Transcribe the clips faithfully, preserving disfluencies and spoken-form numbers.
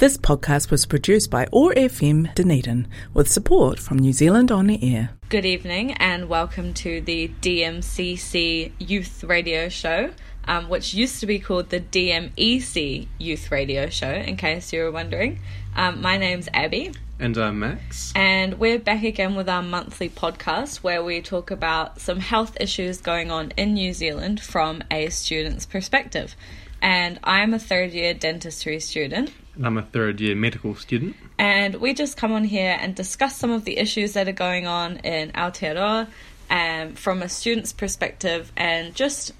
This podcast was produced by O A R F M Dunedin with support from New Zealand On Air. Good evening and welcome to the D M C C Youth Radio Show, um, which used to be called the D M E C Youth Radio Show, in case you were wondering. Um, my name's Abby. And I'm Max. And we're back again with our monthly podcast where we talk about some health issues going on in New Zealand from a student's perspective. And I'm a third-year dentistry student. And I'm a third-year medical student. And we just come on here and discuss some of the issues that are going on in Aotearoa um, from a student's perspective and just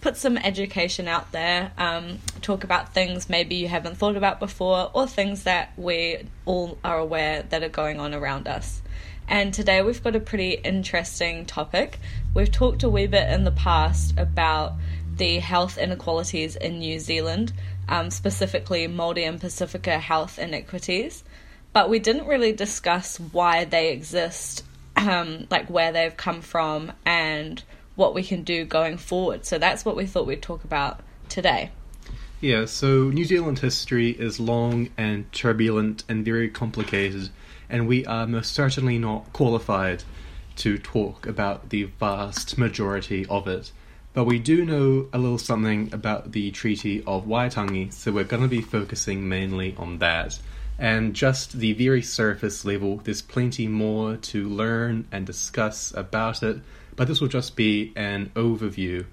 put some education out there, um, talk about things maybe you haven't thought about before or things that we all are aware that are going on around us. And today we've got a pretty interesting topic. We've talked a wee bit in the past about the health inequalities in New Zealand, um, specifically Māori and Pasifika health inequities, but we didn't really discuss why they exist, um, like where they've come from and what we can do going forward. So that's what we thought we'd talk about today. Yeah, so New Zealand history is long and turbulent and very complicated, and we are most certainly not qualified to talk about the vast majority of it. But we do know a little something about the Treaty of Waitangi, so we're going to be focusing mainly on that. And just the very surface level, there's plenty more to learn and discuss about it, but this will just be an overview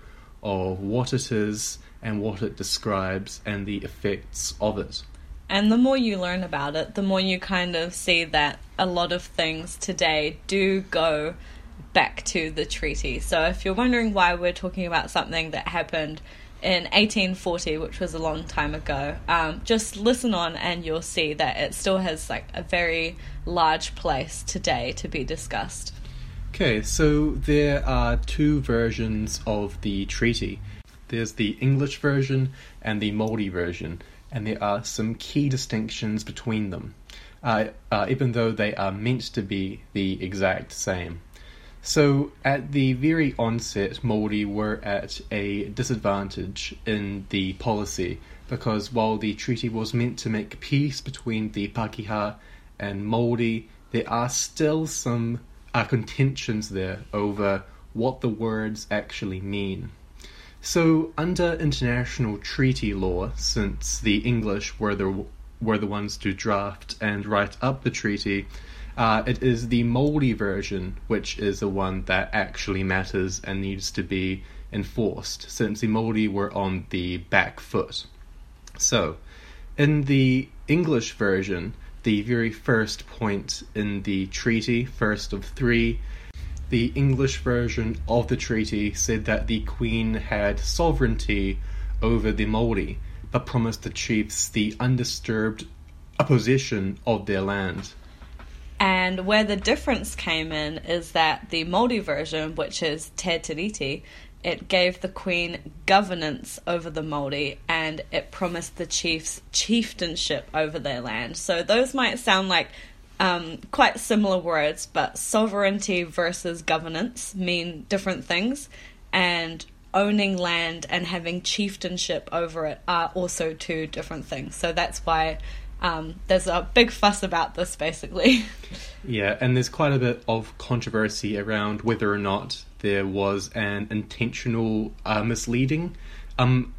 of what it is and what it describes and the effects of it. And the more you learn about it, the more you kind of see that a lot of things today do go back to the treaty. So if you're wondering why we're talking about something that happened in eighteen forty, which was a long time ago, um, just listen on and you'll see that it still has like a very large place today to be discussed. Okay, so there are two versions of the treaty. There's the English version and the Māori version, and there are some key distinctions between them, uh, uh, even though they are meant to be the exact same. So, at the very onset, Māori were at a disadvantage in the policy because while the treaty was meant to make peace between the Pākehā and Māori, there are still some uh, contentions there over what the words actually mean. So, under international treaty law, since the English were the, were the ones to draft and write up the treaty, Uh, it is the Māori version which is the one that actually matters and needs to be enforced, since the Māori were on the back foot. So, in the English version, the very first point in the treaty, first of three, the English version of the treaty said that the Queen had sovereignty over the Māori, but promised the chiefs the undisturbed possession of their land. And where the difference came in is that the Māori version, which is Te Tiriti, it gave the Queen governance over the Māori and it promised the chiefs chieftainship over their land. So those might sound like um, quite similar words, but sovereignty versus governance mean different things, and owning land and having chieftainship over it are also two different things. So that's why Um, there's a big fuss about this, basically. Yeah, and there's quite a bit of controversy around whether or not there was an intentional uh, misleading um,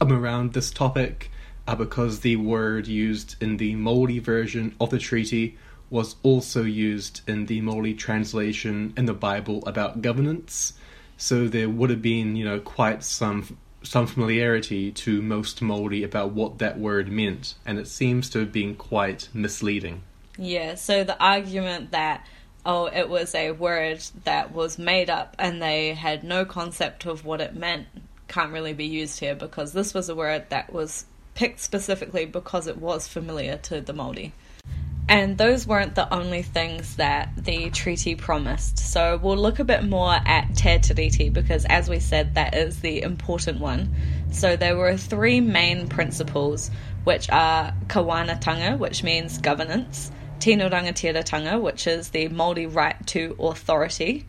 um, around this topic, uh, because the word used in the Māori version of the treaty was also used in the Māori translation in the Bible about governance. So there would have been, you know, quite some... some familiarity to most Māori about what that word meant, and it seems to have been quite misleading. Yeah, so the argument that, oh, it was a word that was made up and they had no concept of what it meant can't really be used here because this was a word that was picked specifically because it was familiar to the Māori. And those weren't the only things that the treaty promised. So we'll look a bit more at Te Tiriti because, as we said, that is the important one. So there were three main principles, which are Kawanatanga, which means governance, tino rangatiratanga, which is the Māori right to authority,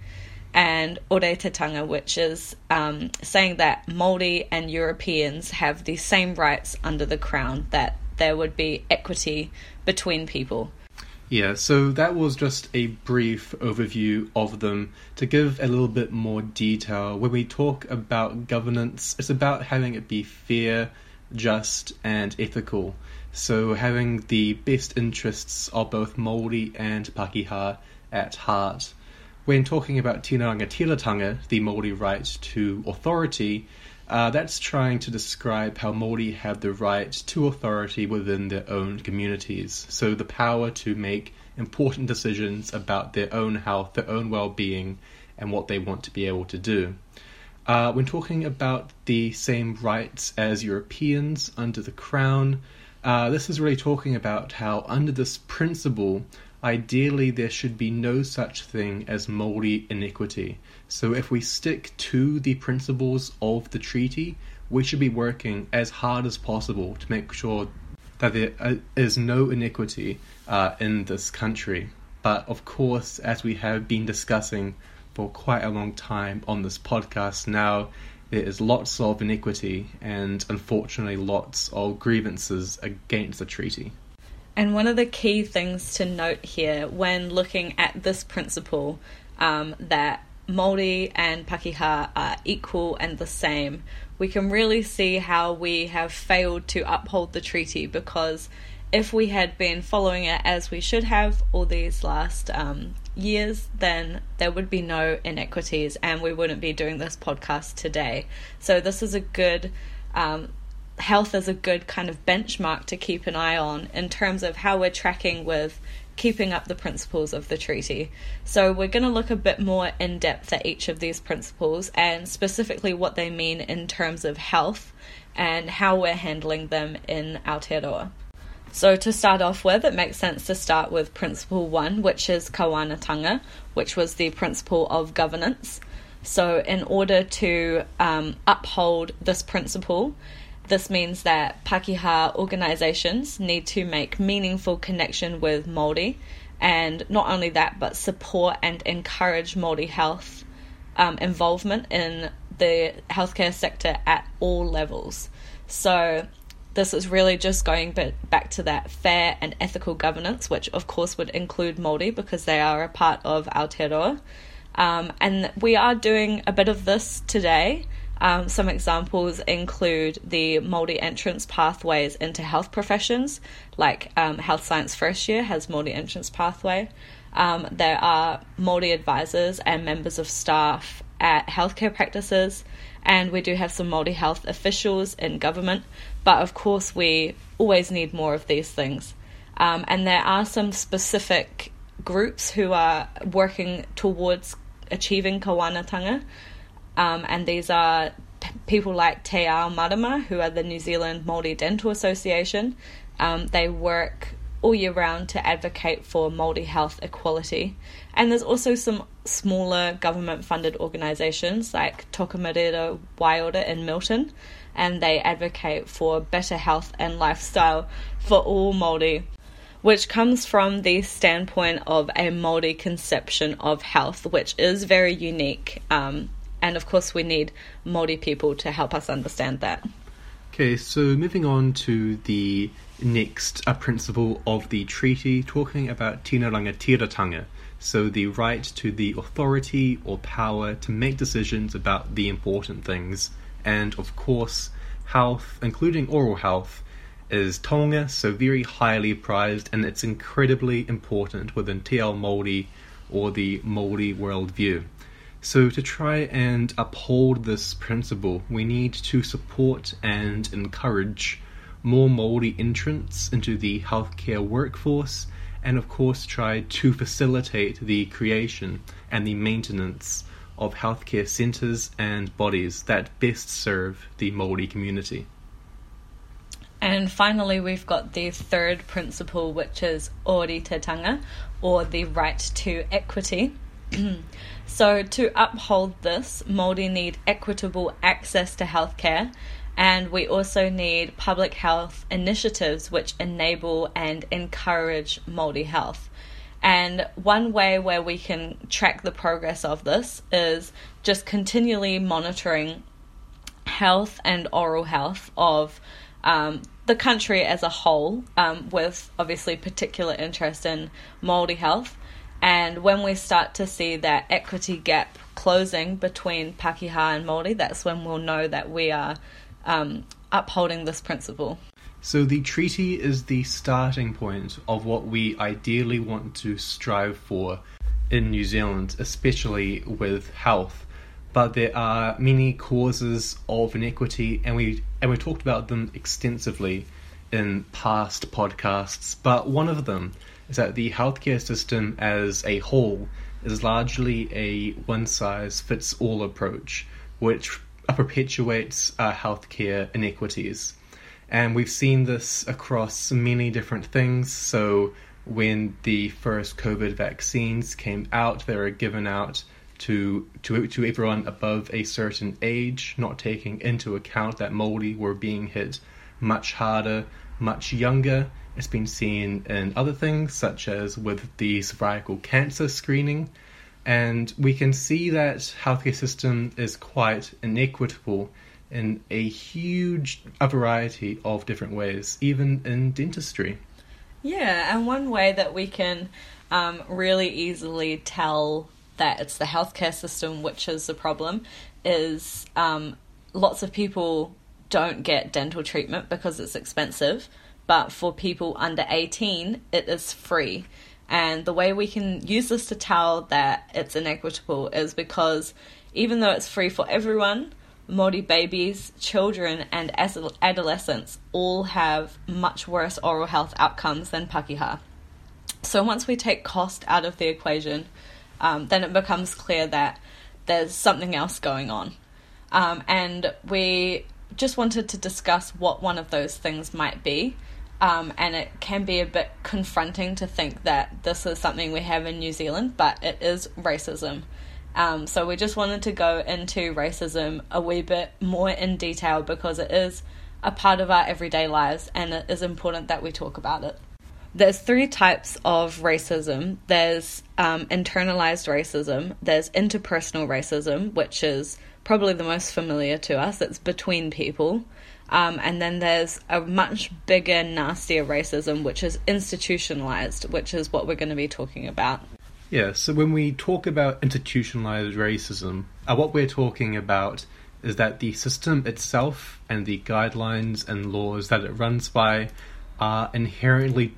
and ōritetanga, which is um, saying that Māori and Europeans have the same rights under the Crown that there would be equity between people. Yeah, so that was just a brief overview of them. To give a little bit more detail, when we talk about governance, it's about having it be fair, just, and ethical. So having the best interests of both Māori and Pākehā at heart. When talking about tino rangatiratanga, the Māori right to authority, Uh, that's trying to describe how Māori have the right to authority within their own communities. So the power to make important decisions about their own health, their own well-being, and what they want to be able to do. Uh, when talking about the same rights as Europeans under the Crown, uh, this is really talking about how under this principle, ideally, there should be no such thing as Māori inequity. So if we stick to the principles of the treaty, we should be working as hard as possible to make sure that there is no inequity uh, in this country. But of course, as we have been discussing for quite a long time on this podcast now, there is lots of inequity and unfortunately lots of grievances against the treaty. And one of the key things to note here when looking at this principle, um, that Māori and Pākehā are equal and the same, we can really see how we have failed to uphold the treaty, because if we had been following it as we should have all these last um, years, then there would be no inequities and we wouldn't be doing this podcast today. So this is a good... Um, health is a good kind of benchmark to keep an eye on in terms of how we're tracking with keeping up the principles of the treaty. So we're going to look a bit more in depth at each of these principles and specifically what they mean in terms of health and how we're handling them in Aotearoa. So to start off with, it makes sense to start with principle one, which is Kawanatanga, which was the principle of governance. So in order to um, uphold this principle, this means that Pākehā organisations need to make meaningful connection with Māori, and not only that, but support and encourage Māori health um, involvement in the healthcare sector at all levels. So this is really just going back to that fair and ethical governance, which of course would include Māori because they are a part of Aotearoa. Um, and we are doing a bit of this today. Um, some examples include the Māori entrance pathways into health professions, like um, Health Science First Year has Māori entrance pathway. Um, there are Māori advisors and members of staff at healthcare practices, and we do have some Māori health officials in government, but of course we always need more of these things. Um, and there are some specific groups who are working towards achieving Kawanatanga. Um, and these are p- people like Te Ao Marama, who are the New Zealand Māori Dental Association. Um, they work all year round to advocate for Māori health equality. And there's also some smaller government-funded organisations like Tokamareta Waiora in Milton, and they advocate for better health and lifestyle for all Māori, which comes from the standpoint of a Māori conception of health, which is very unique. Um, And of course, we need Māori people to help us understand that. Okay, so moving on to the next uh, principle of the treaty, talking about tino rangatiratanga, so the right to the authority or power to make decisions about the important things. And of course, health, including oral health, is taonga, so very highly prized, and it's incredibly important within Te Ao Māori or the Māori worldview. So to try and uphold this principle, we need to support and encourage more Māori entrants into the healthcare workforce, and of course try to facilitate the creation and the maintenance of healthcare centres and bodies that best serve the Māori community. And finally, we've got the third principle, which is ōritetanga, or the right to equity. So to uphold this, Māori need equitable access to healthcare, and we also need public health initiatives which enable and encourage Māori health. And one way where we can track the progress of this is just continually monitoring health and oral health of um, the country as a whole, um, with obviously particular interest in Māori health. And when we start to see that equity gap closing between Pākehā and Māori, that's when we'll know that we are um, upholding this principle. So the treaty is the starting point of what we ideally want to strive for in New Zealand, especially with health. But there are many causes of inequity, and we and we talked about them extensively in past podcasts. But one of them is that the healthcare system as a whole is largely a one-size-fits-all approach, which perpetuates uh, healthcare inequities. And we've seen this across many different things. So when the first COVID vaccines came out, they were given out to to to everyone above a certain age, not taking into account that Māori were being hit much harder, much younger. It's been seen in other things, such as with the cervical cancer screening. And we can see that healthcare system is quite inequitable in a huge a variety of different ways, even in dentistry. Yeah, and one way that we can um, really easily tell that it's the healthcare system which is the problem is um, lots of people don't get dental treatment because it's expensive, but for people under eighteen, it is free. And the way we can use this to tell that it's inequitable is because even though it's free for everyone, Māori babies, children and adolescents all have much worse oral health outcomes than Pākehā. So once we take cost out of the equation, um, then it becomes clear that there's something else going on. Um, and we just wanted to discuss what one of those things might be. Um, and it can be a bit confronting to think that this is something we have in New Zealand, but it is racism. Um, so we just wanted to go into racism a wee bit more in detail because it is a part of our everyday lives and it is important that we talk about it. There's three types of racism. There's um, internalized racism, there's interpersonal racism, which is probably the most familiar to us, it's between people, um, and then there's a much bigger, nastier racism, which is institutionalized, which is what we're going to be talking about. Yeah, so when we talk about institutionalized racism, uh, what we're talking about is that the system itself and the guidelines and laws that it runs by are inherently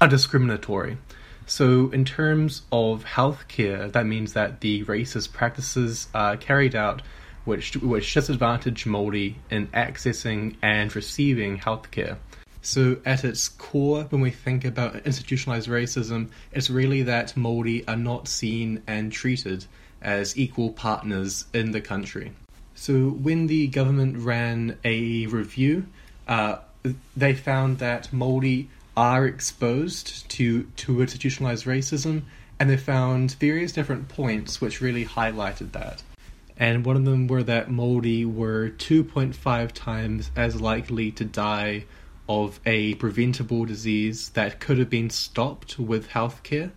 are discriminatory. So in terms of healthcare, that means that the racist practices are carried out which, which disadvantage Māori in accessing and receiving healthcare. So at its core, when we think about institutionalized racism, it's really that Māori are not seen and treated as equal partners in the country. So when the government ran a review, uh, they found that Māori are exposed to, to institutionalized racism, and they found various different points which really highlighted that. And one of them were that Māori were two point five times as likely to die of a preventable disease that could have been stopped with healthcare,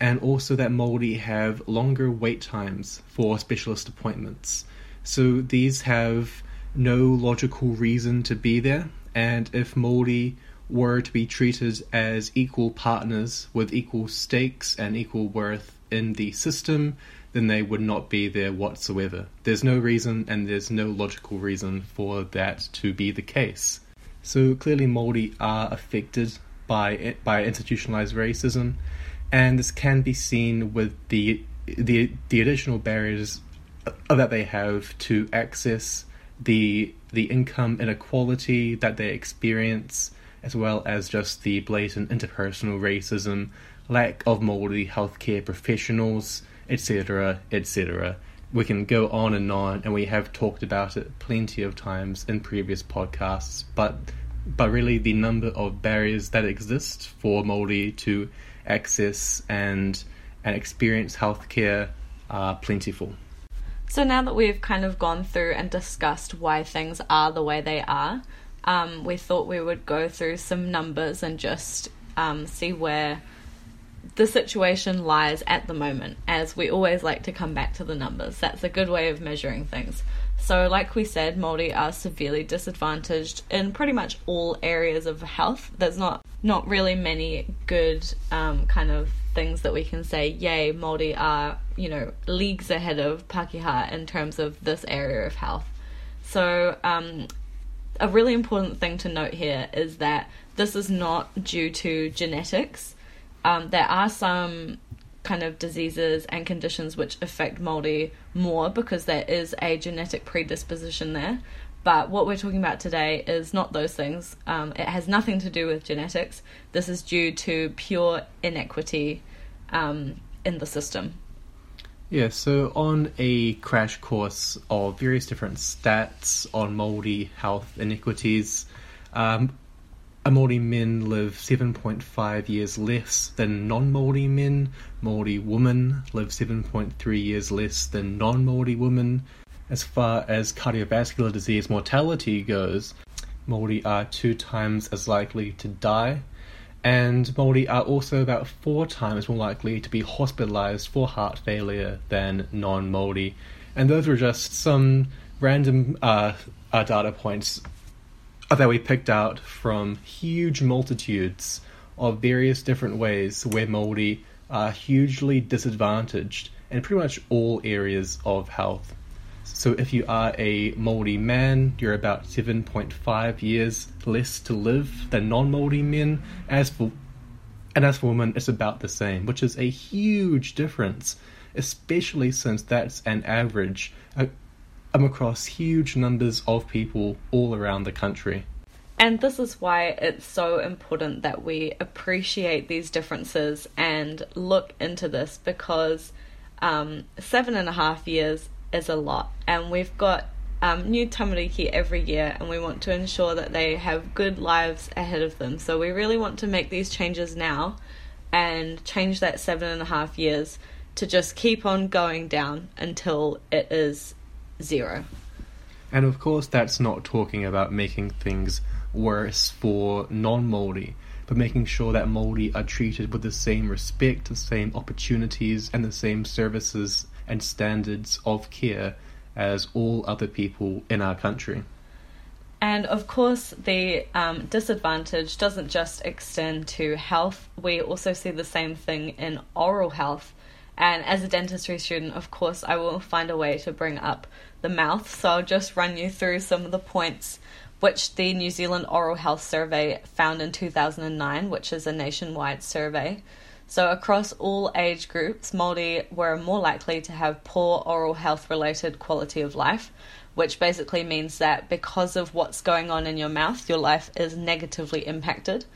and also that Māori have longer wait times for specialist appointments. So these have no logical reason to be there, and if Māori were to be treated as equal partners with equal stakes and equal worth in the system, then they would not be there whatsoever. There's no reason and there's no logical reason for that to be the case. So clearly Māori are affected by by institutionalized racism, and this can be seen with the the the additional barriers that they have to access, the the income inequality that they experience, as well as just the blatant interpersonal racism, lack of Māori healthcare professionals, et cetera, et cetera. We can go on and on, and we have talked about it plenty of times in previous podcasts, but but really the number of barriers that exist for Māori to access and, and experience healthcare are plentiful. So now that we've kind of gone through and discussed why things are the way they are, um, we thought we would go through some numbers and just um, see where the situation lies at the moment, as we always like to come back to the numbers. That's a good way of measuring things. So like we said, Māori are severely disadvantaged in pretty much all areas of health. There's not, not really many good um, kind of things that we can say, yay, Māori are, you know, leagues ahead of Pākehā in terms of this area of health. So um, a really important thing to note here is that this is not due to genetics. Um, there are some kind of diseases and conditions which affect Māori more because there is a genetic predisposition there. But what we're talking about today is not those things. Um, it has nothing to do with genetics. This is due to pure inequity um, in the system. Yeah, so on a crash course of various different stats on Māori health inequities, um, Māori men live seven point five years less than non-Māori men. Māori women live seven point three years less than non-Māori women. As far as cardiovascular disease mortality goes, Māori are two times as likely to die, and Māori are also about four times more likely to be hospitalised for heart failure than non-Māori. And those were just some random uh, uh, data points that we picked out from huge multitudes of various different ways where Māori are hugely disadvantaged in pretty much all areas of health. So if you are a Māori man, you're about seven point five years less to live than non-Māori men. As for, and as for women, it's about the same, which is a huge difference, especially since that's an average uh, I'm across huge numbers of people all around the country. And this is why it's so important that we appreciate these differences and look into this, because um, seven and a half years is a lot, and we've got um, new tamariki every year, and we want to ensure that they have good lives ahead of them. So we really want to make these changes now and change that seven and a half years to just keep on going down until it is zero. And of course that's not talking about making things worse for non-Māori, but making sure that Māori are treated with the same respect, the same opportunities and the same services and standards of care as all other people in our country. And of course the um, disadvantage doesn't just extend to health. We also see the same thing in oral health. And as a dentistry student, of course, I will find a way to bring up the mouth. So I'll just run you through some of the points which the New Zealand Oral Health Survey found in two thousand nine, which is a nationwide survey. So across all age groups, Māori were more likely to have poor oral health-related quality of life, which basically means that because of what's going on in your mouth, your life is negatively impacted.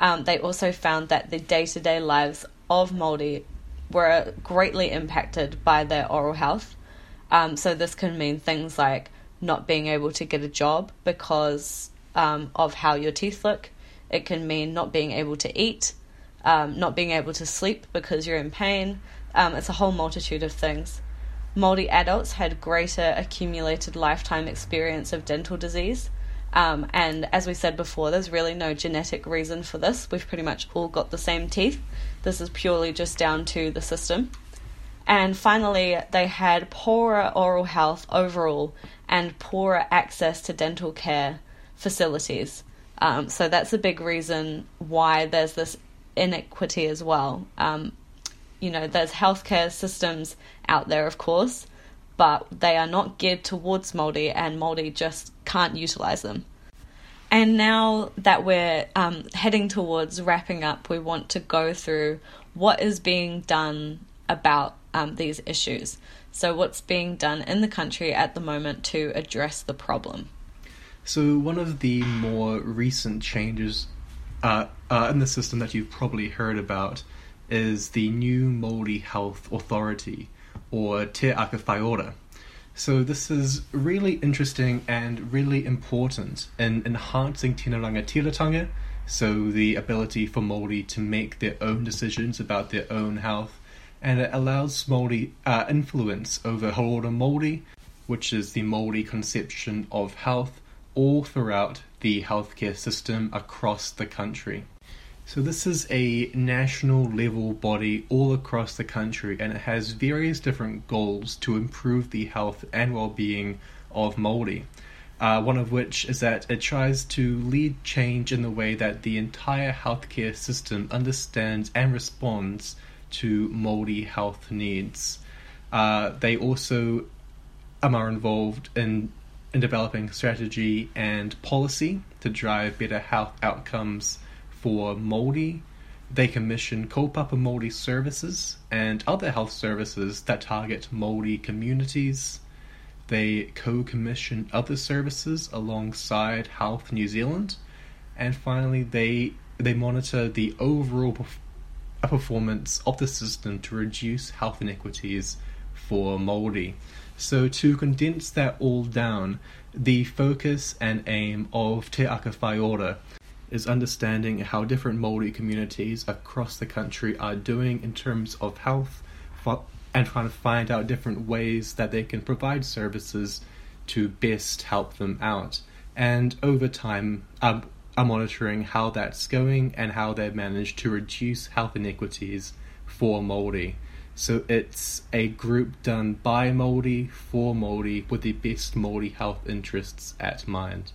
Um, they also found that the day-to-day lives of Māori were greatly impacted by their oral health. Um, so this can mean things like not being able to get a job because um, of how your teeth look. It can mean not being able to eat, um, not being able to sleep because you're in pain. Um, it's a whole multitude of things. Māori adults had greater accumulated lifetime experience of dental disease. Um, and as we said before, there's really no genetic reason for this. We've pretty much all got the same teeth. This is purely just down to the system. And finally, they had poorer oral health overall and poorer access to dental care facilities. Um, so that's a big reason why there's this inequity as well. Um, you know, there's healthcare systems out there, of course, but they are not geared towards Māori, and Māori just can't utilise them. And now that we're um, heading towards wrapping up, we want to go through what is being done about um, these issues. So what's being done in the country at the moment to address the problem? So one of the more recent changes uh, uh, in the system that you've probably heard about is the new Māori Health Authority, or Te Aka Whai Ora. So this is really interesting and really important in enhancing tino rangatiratanga, so the ability for Māori to make their own decisions about their own health, and it allows Māori uh, influence over Hauora Māori, which is the Māori conception of health, all throughout the healthcare system across the country. So this is a national level body all across the country, and it has various different goals to improve the health and well-being of Māori, uh, one of which is that it tries to lead change in the way that the entire healthcare system understands and responds to Māori health needs. Uh, they also um, are involved in, in developing strategy and policy to drive better health outcomes for Māori. They commission kaupapa Māori services and other health services that target Māori communities. They co-commission other services alongside Health New Zealand. And finally, they they monitor the overall perf- performance of the system to reduce health inequities for Māori. So to condense that all down, the focus and aim of Te Aka Whai Ora is understanding how different Māori communities across the country are doing in terms of health and trying to find out different ways that they can provide services to best help them out. And over time, I'm, I'm monitoring how that's going and how they've managed to reduce health inequities for Māori. So it's a group done by Māori, for Māori, with the best Māori health interests at mind.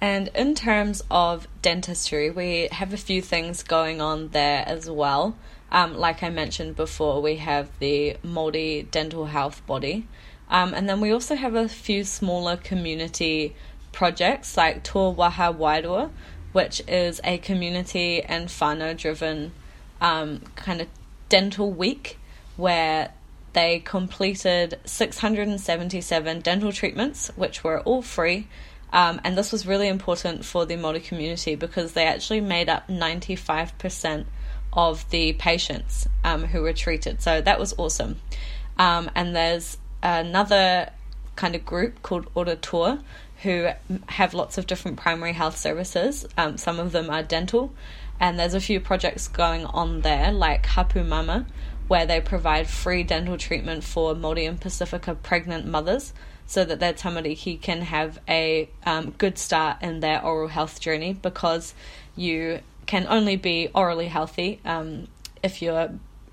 And in terms of dentistry, we have a few things going on there as well. Um, like I mentioned before, we have the Māori Dental Health Body. Um, and then we also have a few smaller community projects like Toa Waha Wairua, which is a community and whānau-driven um, kind of dental week where they completed six hundred seventy-seven dental treatments, which were all free. Um, and this was really important for the Māori community because they actually made up ninety-five percent of the patients um, who were treated. So that was awesome. Um, and there's another kind of group called Orator who have lots of different primary health services. Um, some of them are dental. And there's a few projects going on there like Hapū Māmā, where they provide free dental treatment for Māori and Pasifika pregnant mothers, so that their tamariki can have a um, good start in their oral health journey, because you can only be orally healthy um, if you're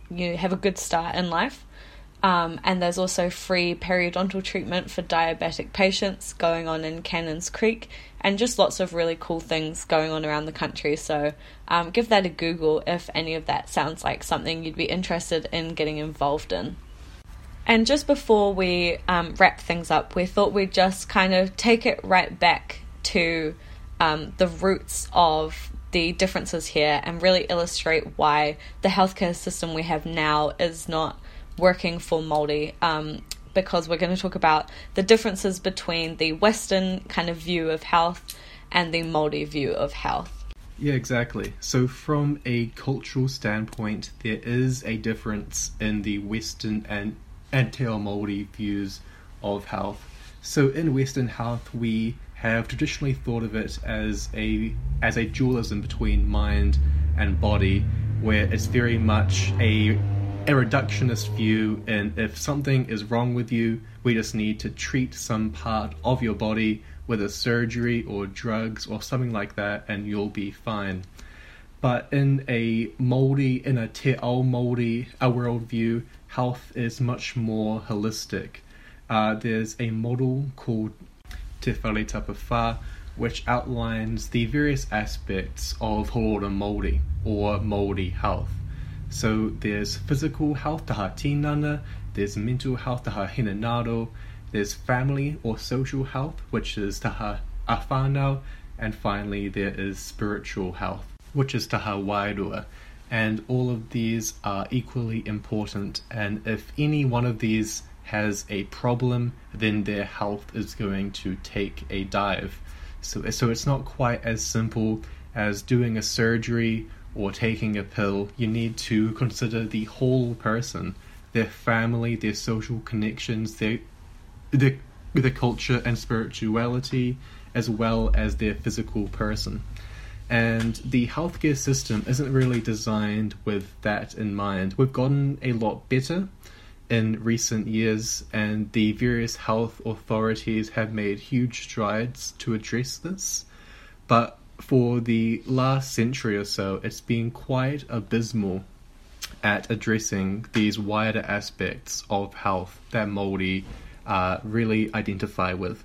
you have a good start in life. Um, and there's also free periodontal treatment for diabetic patients going on in Cannon's Creek, and just lots of really cool things going on around the country. So um, give that a Google if any of that sounds like something you'd be interested in getting involved in. And just before we um, wrap things up, we thought we'd just kind of take it right back to um, the roots of the differences here and really illustrate why the healthcare system we have now is not working for Māori, um, because we're going to talk about the differences between the Western kind of view of health and the Māori view of health. Yeah, exactly. So from a cultural standpoint, there is a difference in the Western and and Te ao Māori views of health. So in Western health, we have traditionally thought of it as a as a dualism between mind and body, where it's very much a, a reductionist view, and if something is wrong with you, we just need to treat some part of your body, whether surgery or drugs or something like that, and you'll be fine. But in a Māori, in a Te ao Māori a worldview, health is much more holistic. Uh, there's a model called Te Whare Ta Pa Whā, which outlines the various aspects of Hauora Māori, or Māori health. So there's physical health, taha tīnāna, there's mental health, taha hinanado, there's family or social health, which is taha afanao, and finally there is spiritual health, which is taha wairua. And all of these are equally important, and if any one of these has a problem, then their health is going to take a dive. So, so it's not quite as simple as doing a surgery or taking a pill. You need to consider the whole person, their family, their social connections, their, their, their culture and spirituality, as well as their physical person. And the healthcare system isn't really designed with that in mind. We've gotten a lot better in recent years, and the various health authorities have made huge strides to address this. But for the last century or so, it's been quite abysmal at addressing these wider aspects of health that Māori uh, really identify with.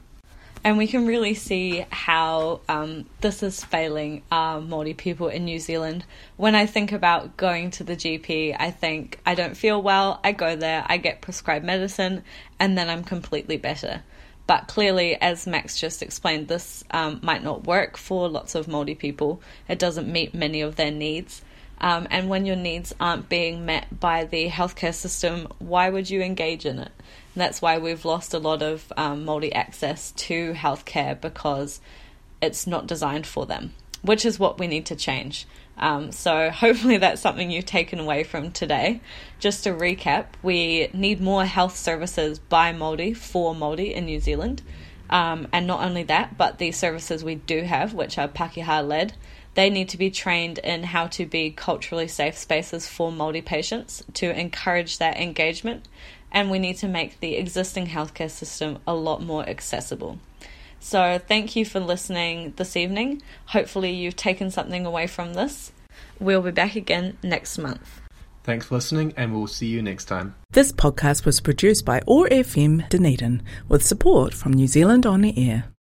And we can really see how um, this is failing our Māori people in New Zealand. When I think about going to the G P, I think, I don't feel well, I go there, I get prescribed medicine, and then I'm completely better. But clearly, as Max just explained, this um, might not work for lots of Māori people. It doesn't meet many of their needs. Um, and when your needs aren't being met by the healthcare system, why would you engage in it? And that's why we've lost a lot of um, Māori access to healthcare, because it's not designed for them, which is what we need to change. Um, so hopefully that's something you've taken away from today. Just to recap, we need more health services by Māori for Māori in New Zealand. Um, and not only that, but the services we do have, which are Pākehā-led, they need to be trained in how to be culturally safe spaces for Māori patients to encourage that engagement. And we need to make the existing healthcare system a lot more accessible. So thank you for listening this evening. Hopefully you've taken something away from this. We'll be back again next month. Thanks for listening, and we'll see you next time. This podcast was produced by O A R F M Dunedin with support from New Zealand On Air.